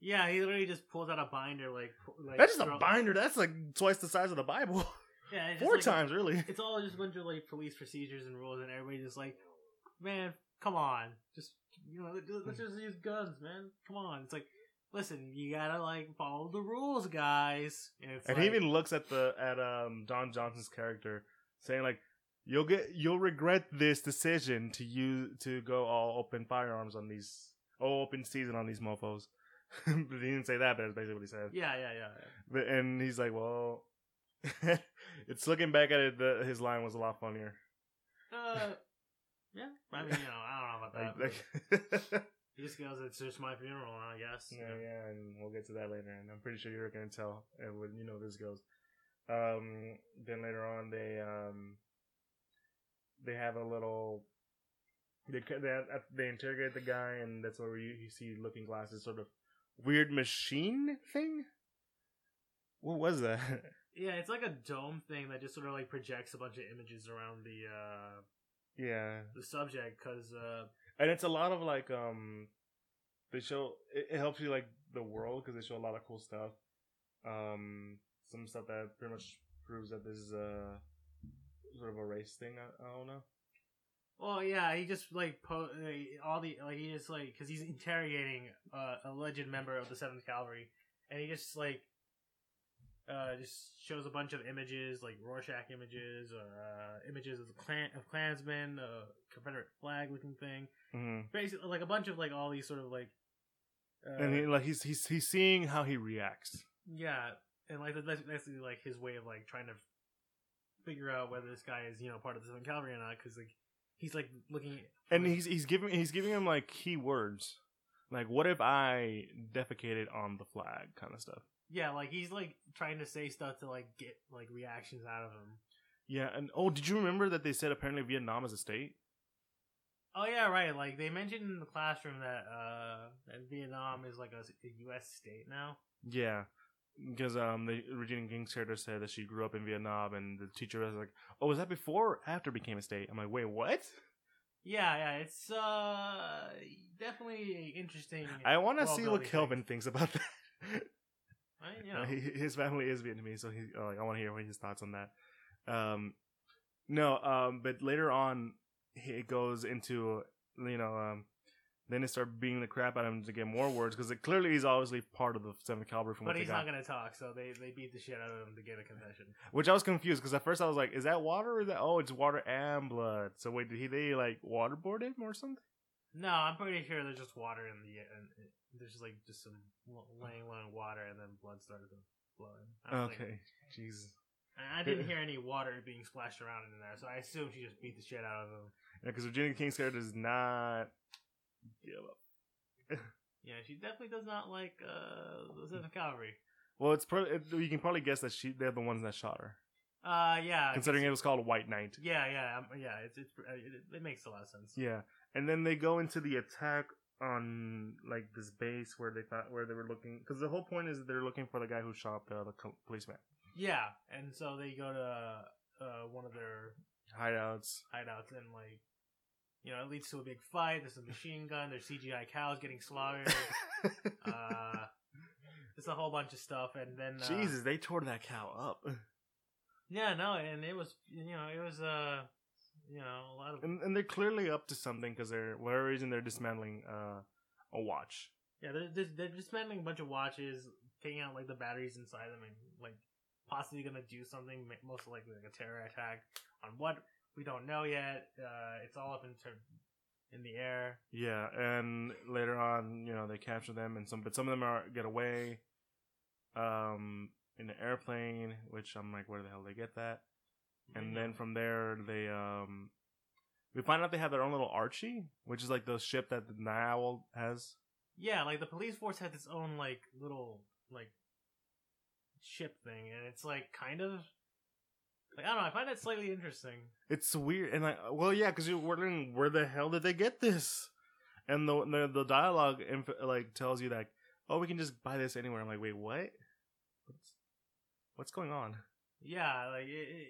Yeah, he literally just pulls out a binder, like, like that's just a binder. That's like twice the size of the Bible. Yeah, it's just four like, times really. It's all just a bunch of like police procedures and rules, and everybody's just like, man. Come on, just, you know, let's just use guns, man. Come on. It's like, listen, you gotta like follow the rules, guys. And, it's and like, he even looks at the at um Don Johnson's character, saying like, you'll get you'll regret this decision to use to go all open firearms on these, all open season on these mofos. But he didn't say that, but that's basically what he said. Yeah, yeah, yeah. yeah. But and he's like, well, it's looking back at it. The, his line was a lot funnier. Uh. Yeah, I mean, you know, I don't know about that. Like, he just goes, it's just my funeral, I guess. Yeah, yeah, yeah, and we'll get to that later. And I'm pretty sure you're going to tell, and when you know this goes. Um, then later on, they um, they have a little. They they, they interrogate the guy, and that's where you, you see Looking Glass, this sort of weird machine thing. What was that? Yeah, it's like a dome thing that just sort of like projects a bunch of images around the. Uh, Yeah, the subject, because uh, and it's a lot of like um, they show it, it helps you like the world because they show a lot of cool stuff, um, some stuff that pretty much proves that this is a sort of a race thing. I, I don't know. Well, yeah, he just like po- all the like he just like because he's interrogating uh, a alleged member of the Seventh Kavalry, and he just like uh, just shows a bunch of images, like Rorschach images, or uh, images of the clan of Klansmen, a Confederate flag looking thing, mm-hmm. basically like a bunch of like all these sort of like. Uh, and he, like he's he's he's seeing how he reacts. Yeah, and like that's basically like his way of like trying to figure out whether this guy is, you know, part of the Seventh Kavalry or not, because like he's like looking at, and like, he's he's giving he's giving him like key words, like what if I defecated on the flag kind of stuff. Yeah, like he's like trying to say stuff to like get like reactions out of him. Yeah, and oh, did you remember that they said apparently Vietnam is a state? Oh yeah, right. Like they mentioned in the classroom that uh that Vietnam is like a, a U S state now. Yeah, because um the Regina King's character said that she grew up in Vietnam, and the teacher was like, "Oh, was that before or after it became a state?" I'm like, "Wait, what?" Yeah, yeah, it's uh definitely interesting. I want to see what Kelvin thinks about that. You know. uh, he, his family is Vietnamese, so he, uh, like, I want to hear his thoughts on that. Um, no, um, but later on, he, it goes into, you know, um, then they start beating the crap out of him to get more words, because clearly he's obviously part of the Seventh Kavalry. From but he's not going to talk, so they, they beat the shit out of him to get a confession. Which I was confused, because at first I was like, is that water? Or is that? Oh, it's water and blood. So wait, did he, they, like, waterboard him or something? No, I'm pretty sure there's just water in the... In, in, There's just like just some laying on water, and then blood started flowing. Okay, Jesus. I didn't hear any water being splashed around in there, so I assume she just beat the shit out of him. Yeah, because Virginia King's character does not give up. Yeah, she definitely does not like uh, the Seventh Kavalry. Well, it's pro- it, you can probably guess that she they're the ones that shot her. Uh, yeah. Considering it was called White Knight. Yeah, yeah, yeah. It's, it's it, it makes a lot of sense. Yeah, and then they go into the attack on like this base where they thought where they were looking, because the whole point is they're looking for the guy who shot uh, the co- policeman. Yeah, and so they go to uh, one of their hideouts, hideouts, and like you know it leads to a big fight. There's a machine gun. There's C G I cows getting slaughtered. uh, there's a whole bunch of stuff, and then uh, Jesus, they tore that cow up. Yeah, no, and it was you know it was uh. You know, a lot of and, and they're clearly up to something because they're whatever reason they're dismantling uh, a watch. Yeah, they're, they're they're dismantling a bunch of watches, taking out like the batteries inside them, and like possibly gonna do something, most likely like a terror attack on what we don't know yet. Uh, it's all up in ter- in the air. Yeah, and later on, you know, they capture them, and some, but some of them are get away um, in the airplane, which I'm like, where the hell did they get that? And yeah. then from there, they um, we find out they have their own little Archie, which is like the ship that the Nile has. Yeah, like the police force has its own like little like ship thing, and it's like kind of. Like, I don't know. I find that slightly interesting. It's weird, and like, well, yeah, because you're wondering where the hell did they get this, and the the, the dialogue inf- like tells you like, oh, we can just buy this anywhere. I'm like, wait, what? What's, what's going on? Yeah, like, it, it,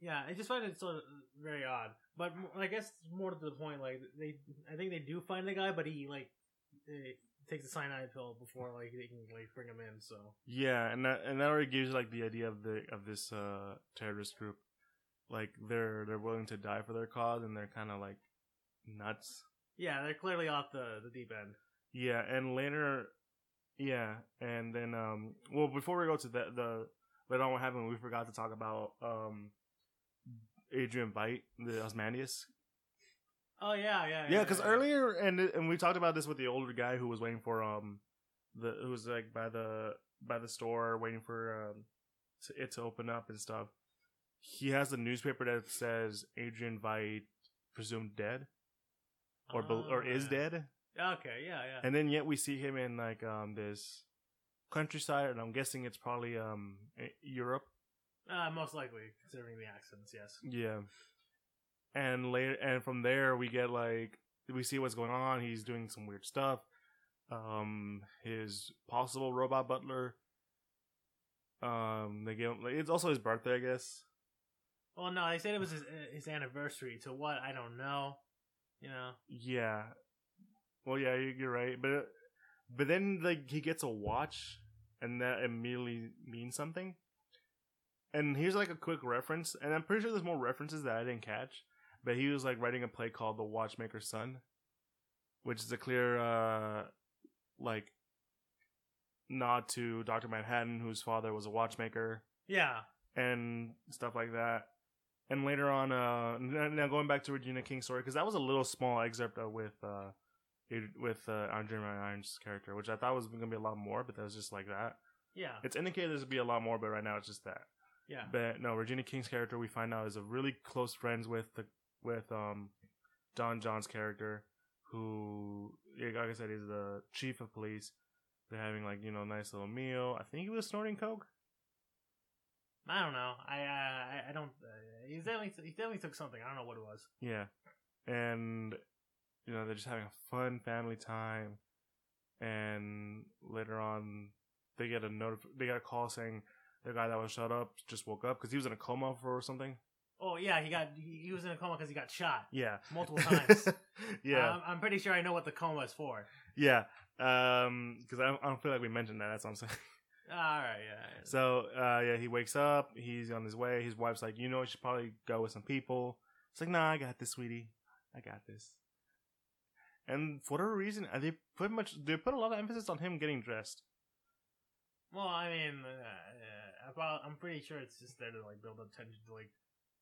yeah, I just find it sort of very odd. But I guess more to the point, like they, I think they do find the guy, but he like it, takes a cyanide pill before like they can like bring him in. So yeah, and that and that already gives you like the idea of the of this uh, terrorist group. Like they're they're willing to die for their cause, and they're kind of like nuts. Yeah, they're clearly off the, the deep end. Yeah, and later, yeah, and then um, well, before we go to the the later on what happened, we forgot to talk about um, Adrian Veidt, the Ozymandias. Oh yeah, yeah, yeah. Because yeah, yeah. earlier, and and we talked about this with the older guy who was waiting for um, the who was like by the by the store waiting for um, to, it to open up and stuff. He has a newspaper that says Adrian Veidt presumed dead, or oh, or yeah. is dead. Okay, yeah, yeah. And then yet we see him in like um this countryside, and I'm guessing it's probably um Europe. Uh, most likely, considering the accents. Yes. Yeah. And later, and from there we get like we see what's going on. He's doing some weird stuff. Um, his possible robot butler. Um, they give him. Like, it's also his birthday, I guess. Well, no, they said it was his, his anniversary. To what? I don't know. You know. Yeah. Well, yeah, you're right, but but then like he gets a watch, and that immediately means something. And here's like a quick reference, and I'm pretty sure there's more references that I didn't catch. But he was like writing a play called The Watchmaker's Son, which is a clear uh, like nod to Doctor Manhattan, whose father was a watchmaker. Yeah. And stuff like that. And later on, uh, now going back to Regina King's story, because that was a little small excerpt with uh, with uh, Adrian Irons' character, which I thought was going to be a lot more, but that was just like that. Yeah. It's indicated there's going to be a lot more, but right now it's just that. Yeah. But no, Regina King's character we find out is a really close friends with the with um Don John's character, who like I said is the chief of police. They're having like, you know, nice little meal. I think he was snorting coke. I don't know. I uh, I don't. Uh, he definitely he definitely took something. I don't know what it was. Yeah, and you know they're just having a fun family time, and later on they get a notif- they got a call saying. The guy that was shot up just woke up because he was in a coma for something. Oh yeah, he got he, he was in a coma because he got shot. Yeah, multiple times. yeah, um, I'm pretty sure I know what the coma is for. Yeah, because um, I, I don't feel like we mentioned that. That's what I'm saying. All right, yeah. yeah. So uh, yeah, he wakes up. He's on his way. His wife's like, you know, you should probably go with some people. It's like, nah, I got this, sweetie. I got this. And for whatever reason, they pretty much they put a lot of emphasis on him getting dressed. Well, I mean, uh, about, I'm pretty sure it's just there to like build up tension. To, like,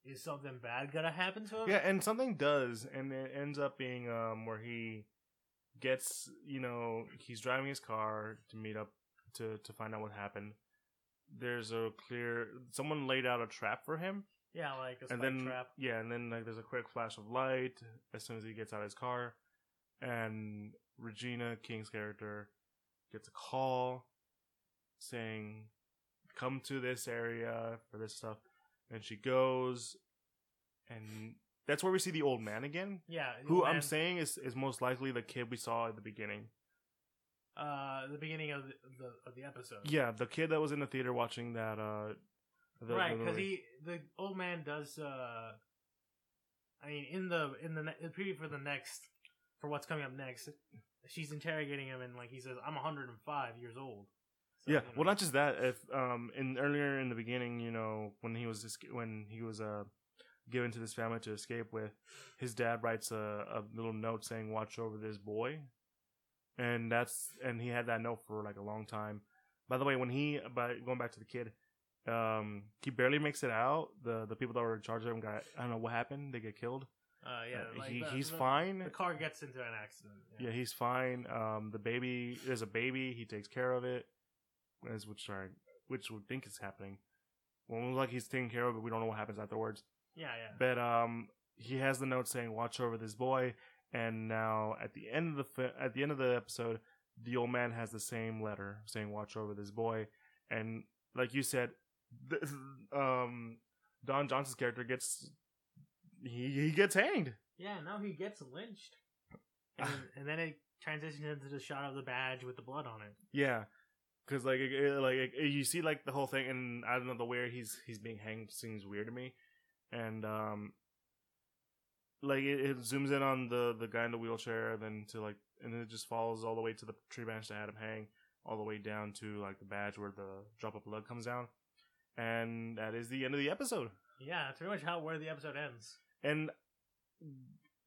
is something bad gonna happen to him? Yeah, and something does, and it ends up being um where he gets, you know, he's driving his car to meet up to to find out what happened. There's a clear someone laid out a trap for him. Yeah, like a spike and then, trap. Yeah, and then like there's a quick flash of light as soon as he gets out of his car, and Regina King's character gets a call. Saying, come to this area for this stuff. And she goes, and that's where we see the old man again. Yeah. Who man. I'm saying is, is most likely the kid we saw at the beginning. Uh, the beginning of the, the of the episode. Yeah, the kid that was in the theater watching that. Uh, the, right, because he the old man does. Uh, I mean, in the in the, the preview for the next for what's coming up next, she's interrogating him, and like he says, "I'm one hundred five years old." So, yeah, you know. Well, not just that. If um, in earlier in the beginning, you know, when he was when he was uh given to this family to escape with, his dad writes a, a little note saying, "Watch over this boy," and that's and he had that note for like a long time. By the way, when he by going back to the kid, Um, he barely makes it out. The the people that were in charge of him got, I don't know what happened. They get killed. Uh, yeah, uh, like he, the, he's the, fine. The car gets into an accident. Yeah, yeah he's fine. Um, the baby, there's a baby. He takes care of it, as which I which would think is happening. Well, like he's taking care of it. We don't know what happens afterwards. Yeah, yeah. But um, he has the note saying, "Watch over this boy." And now at the end of the at the end of the episode, the old man has the same letter saying, "Watch over this boy." And like you said, this, um, Don Johnson's character gets. He he gets hanged. Yeah, no, he gets lynched. And, and then it transitions into the shot of the badge with the blood on it. Yeah, because like it, it, like it, you see like the whole thing, and I don't know the way he's he's being hanged seems weird to me, and um, like it, it zooms in on the, the guy in the wheelchair, then to like, and then it just follows all the way to the tree branch that had him hang, all the way down to like the badge where the drop of blood comes down, and that is the end of the episode. Yeah, that's pretty much how where the episode ends. And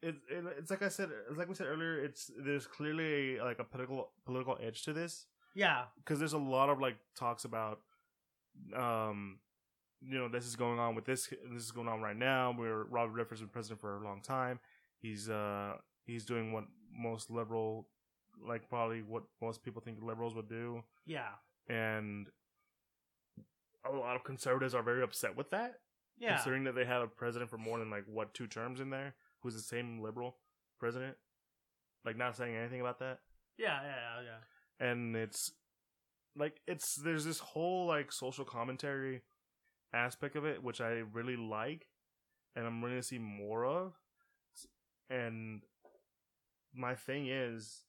it, it, it's like I said, it's like we said earlier. It's there's clearly a, like a political political edge to this. Yeah, because there's a lot of like talks about, um, you know, this is going on with this. This is going on right now. Where Robert Redford's been president for a long time. He's uh he's doing what most liberal, like probably what most people think liberals would do. Yeah, and a lot of conservatives are very upset with that. Yeah. Considering that they had a president for more than, like, what, two terms in there, who's the same liberal president, like, not saying anything about that. Yeah, yeah, yeah. And it's, like, it's, there's this whole, like, social commentary aspect of it, which I really like, and I'm really going to see more of. And my thing is,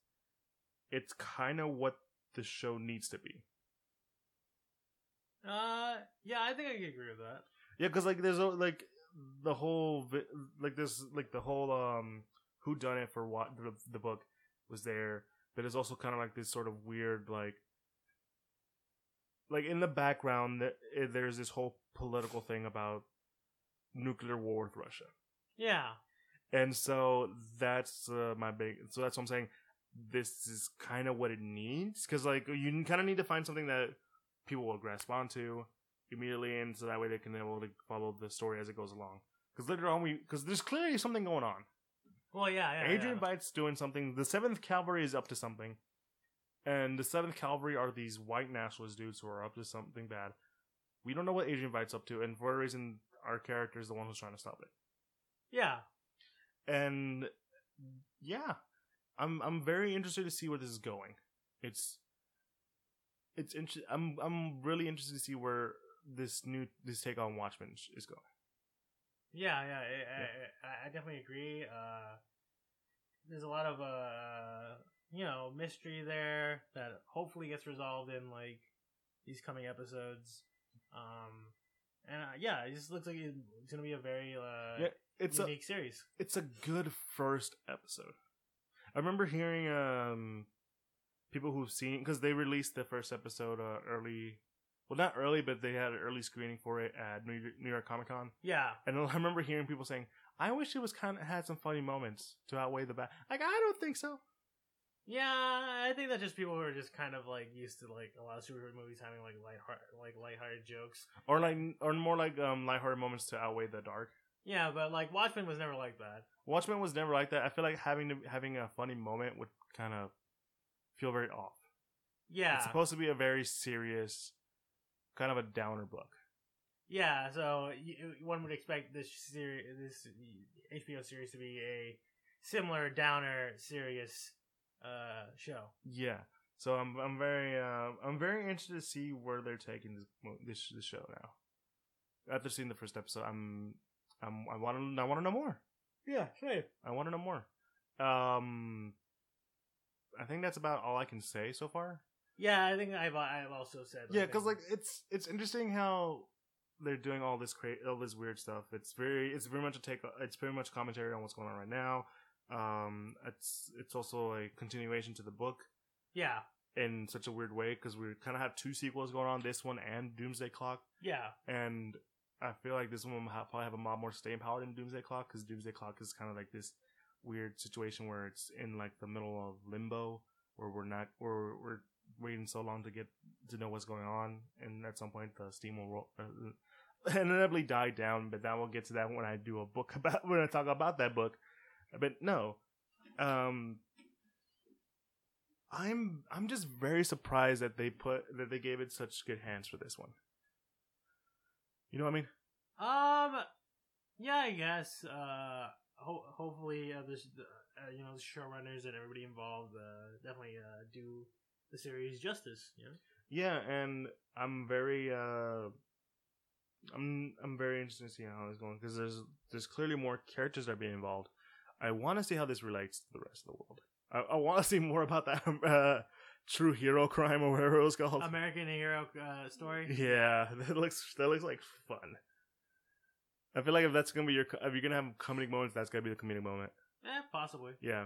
it's kind of what the show needs to be. Uh, yeah, I think I can agree with that. Yeah, because like there's like the whole like this like the whole um whodunit for what the, the book was there, but it's also kind of like this sort of weird like like in the background that there's this whole political thing about nuclear war with Russia. Yeah, and so that's uh, my big so that's what I'm saying. This is kind of what it needs because like you kind of need to find something that people will grasp onto immediately, and so that way they can be able to follow the story as it goes along. Because later on, we because there's clearly something going on. Well, yeah, yeah. Adrian yeah. Veidt's doing something. The Seventh Kavalry is up to something, and the Seventh Kavalry are these white nationalist dudes who are up to something bad. We don't know what Adrian Veidt's up to, and for a reason, our character is the one who's trying to stop it. Yeah, and yeah, I'm I'm very interested to see where this is going. It's it's inter- I'm I'm really interested to see where. This new this take on Watchmen is going. Yeah, yeah, I, yeah. I, I definitely agree. Uh, there's a lot of uh, you know, mystery there that hopefully gets resolved in like these coming episodes. Um, and uh, yeah, it just looks like it's gonna be a very uh, yeah, it's unique a, series. It's a good first episode. I remember hearing um people who've seen because they released the first episode uh, early. Well, not early, but they had an early screening for it at New York, New York Comic Con. Yeah, and I remember hearing people saying, "I wish it was kind of had some funny moments to outweigh the bad." Like, I don't think so. Yeah, I think that's just people who are just kind of like used to like a lot of superhero movies having like light like lighthearted jokes, or like or more like um lighthearted moments to outweigh the dark. Yeah, but like Watchmen was never like that. Watchmen was never like that. I feel like having to, having a funny moment would kind of feel very off. Yeah, it's supposed to be a very serious. Kind of a downer book. Yeah, so you, one would expect this series, this H B O series to be a similar downer, serious uh, show. Yeah, so I'm I'm very uh, I'm very interested to see where they're taking this this, this show now. After seeing the first episode, I'm, I'm I want to I want to know more. Yeah, same. I want to know more. Um, I think that's about all I can say so far. Yeah, I think I've I've also said. Like, yeah, because like it's it's interesting how they're doing all this cra- all this weird stuff. It's very it's very much a take. It's very much commentary on what's going on right now. Um, it's it's also a continuation to the book. Yeah, in such a weird way because we kind of have two sequels going on. This one and Doomsday Clock. Yeah, and I feel like this one will have, probably have a lot more staying power than Doomsday Clock because Doomsday Clock is kind of like this weird situation where it's in like the middle of limbo where we're not or we're, we're waiting so long to get to know what's going on, and at some point the steam will roll, uh, inevitably die down. But that will get to that when I do a book about when I talk about that book. But no, um, I'm I'm just very surprised that they put that they gave it such good hands for this one. You know what I mean? Um, yeah, I guess. Uh, ho- hopefully, uh, this, uh, you know, the showrunners and everybody involved uh, definitely uh, do the series justice. You know? Yeah, and I'm very, uh, I'm I'm very interested in seeing how it's going because there's there's clearly more characters that are being involved. I want to see how this relates to the rest of the world. I, I want to see more about that uh, true hero crime or whatever it was called. American Hero uh, Story. Yeah, that looks that looks like fun. I feel like if that's gonna be your, if you're gonna have comedic moments, that's gonna be the comedic moment. Eh, possibly. Yeah,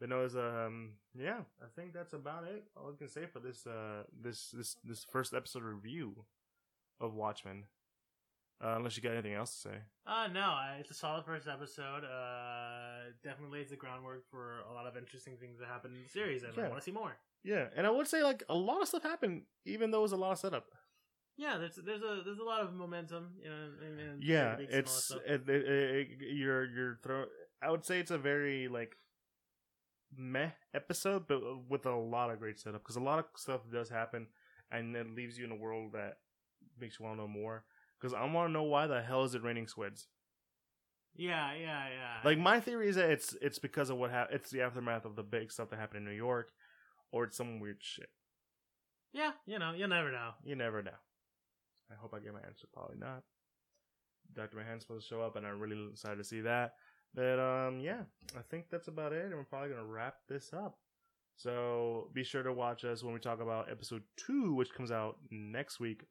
but no, it's um, yeah. I think that's about it. All I can say for this uh, this this this first episode review of Watchmen. Uh, unless you got anything else to say. Uh, no, it's a solid first episode. Uh, definitely lays the groundwork for a lot of interesting things that happen in the series, and yeah. I want to see more. Yeah, and I would say like a lot of stuff happened, even though it was a lot of setup. Yeah, there's there's a there's a lot of momentum, you know. And, and yeah, it's it, it, it, you're you're throwing. I would say it's a very like meh episode, but with a lot of great setup because a lot of stuff does happen, and it leaves you in a world that makes you want to know more. Because I want to know why the hell is it raining squids? Yeah, yeah, yeah. Like my theory is that it's it's because of what happened. It's the aftermath of the big stuff that happened in New York, or it's some weird shit. Yeah, you know, you never know. You never know. I hope I get my answer. Probably not. Doctor Manhattan's supposed to show up, and I'm really excited to see that. But um, yeah, I think that's about it, and we're probably gonna wrap this up. So be sure to watch us when we talk about episode two, which comes out next week.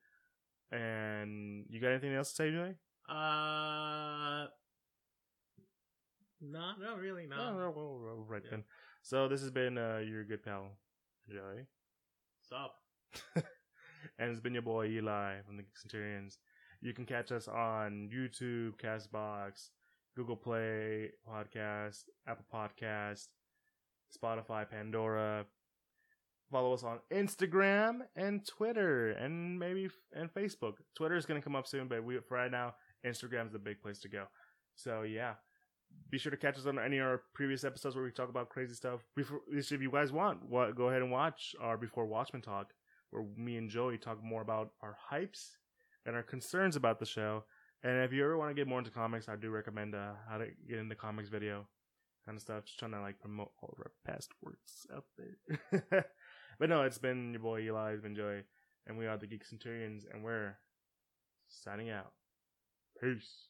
And you got anything else to say, Joey? Uh, no, no, really, no. no, no, no, no right yeah. then. So this has been uh, your good pal, Joey. Sup? And it's been your boy Eli from the Geek Centurions. You can catch us on YouTube, Castbox, Google Play Podcast, Apple Podcast, Spotify, Pandora. Follow us on Instagram and Twitter and maybe and Facebook. Twitter is going to come up soon, but we for right now, Instagram is the big place to go. So yeah, be sure to catch us on any of our previous episodes where we talk about crazy stuff. Before, if you guys want, what, go ahead and watch our Before Watchmen Talk, where me and Joey talk more about our hypes and our concerns about the show. And if you ever want to get more into comics, I do recommend uh, how to get into comics video kind of stuff. Just trying to like promote all of our past works out there. But no, it's been your boy Eli, it's been Joey, and we are the Geek Centurions, and we're signing out. Peace.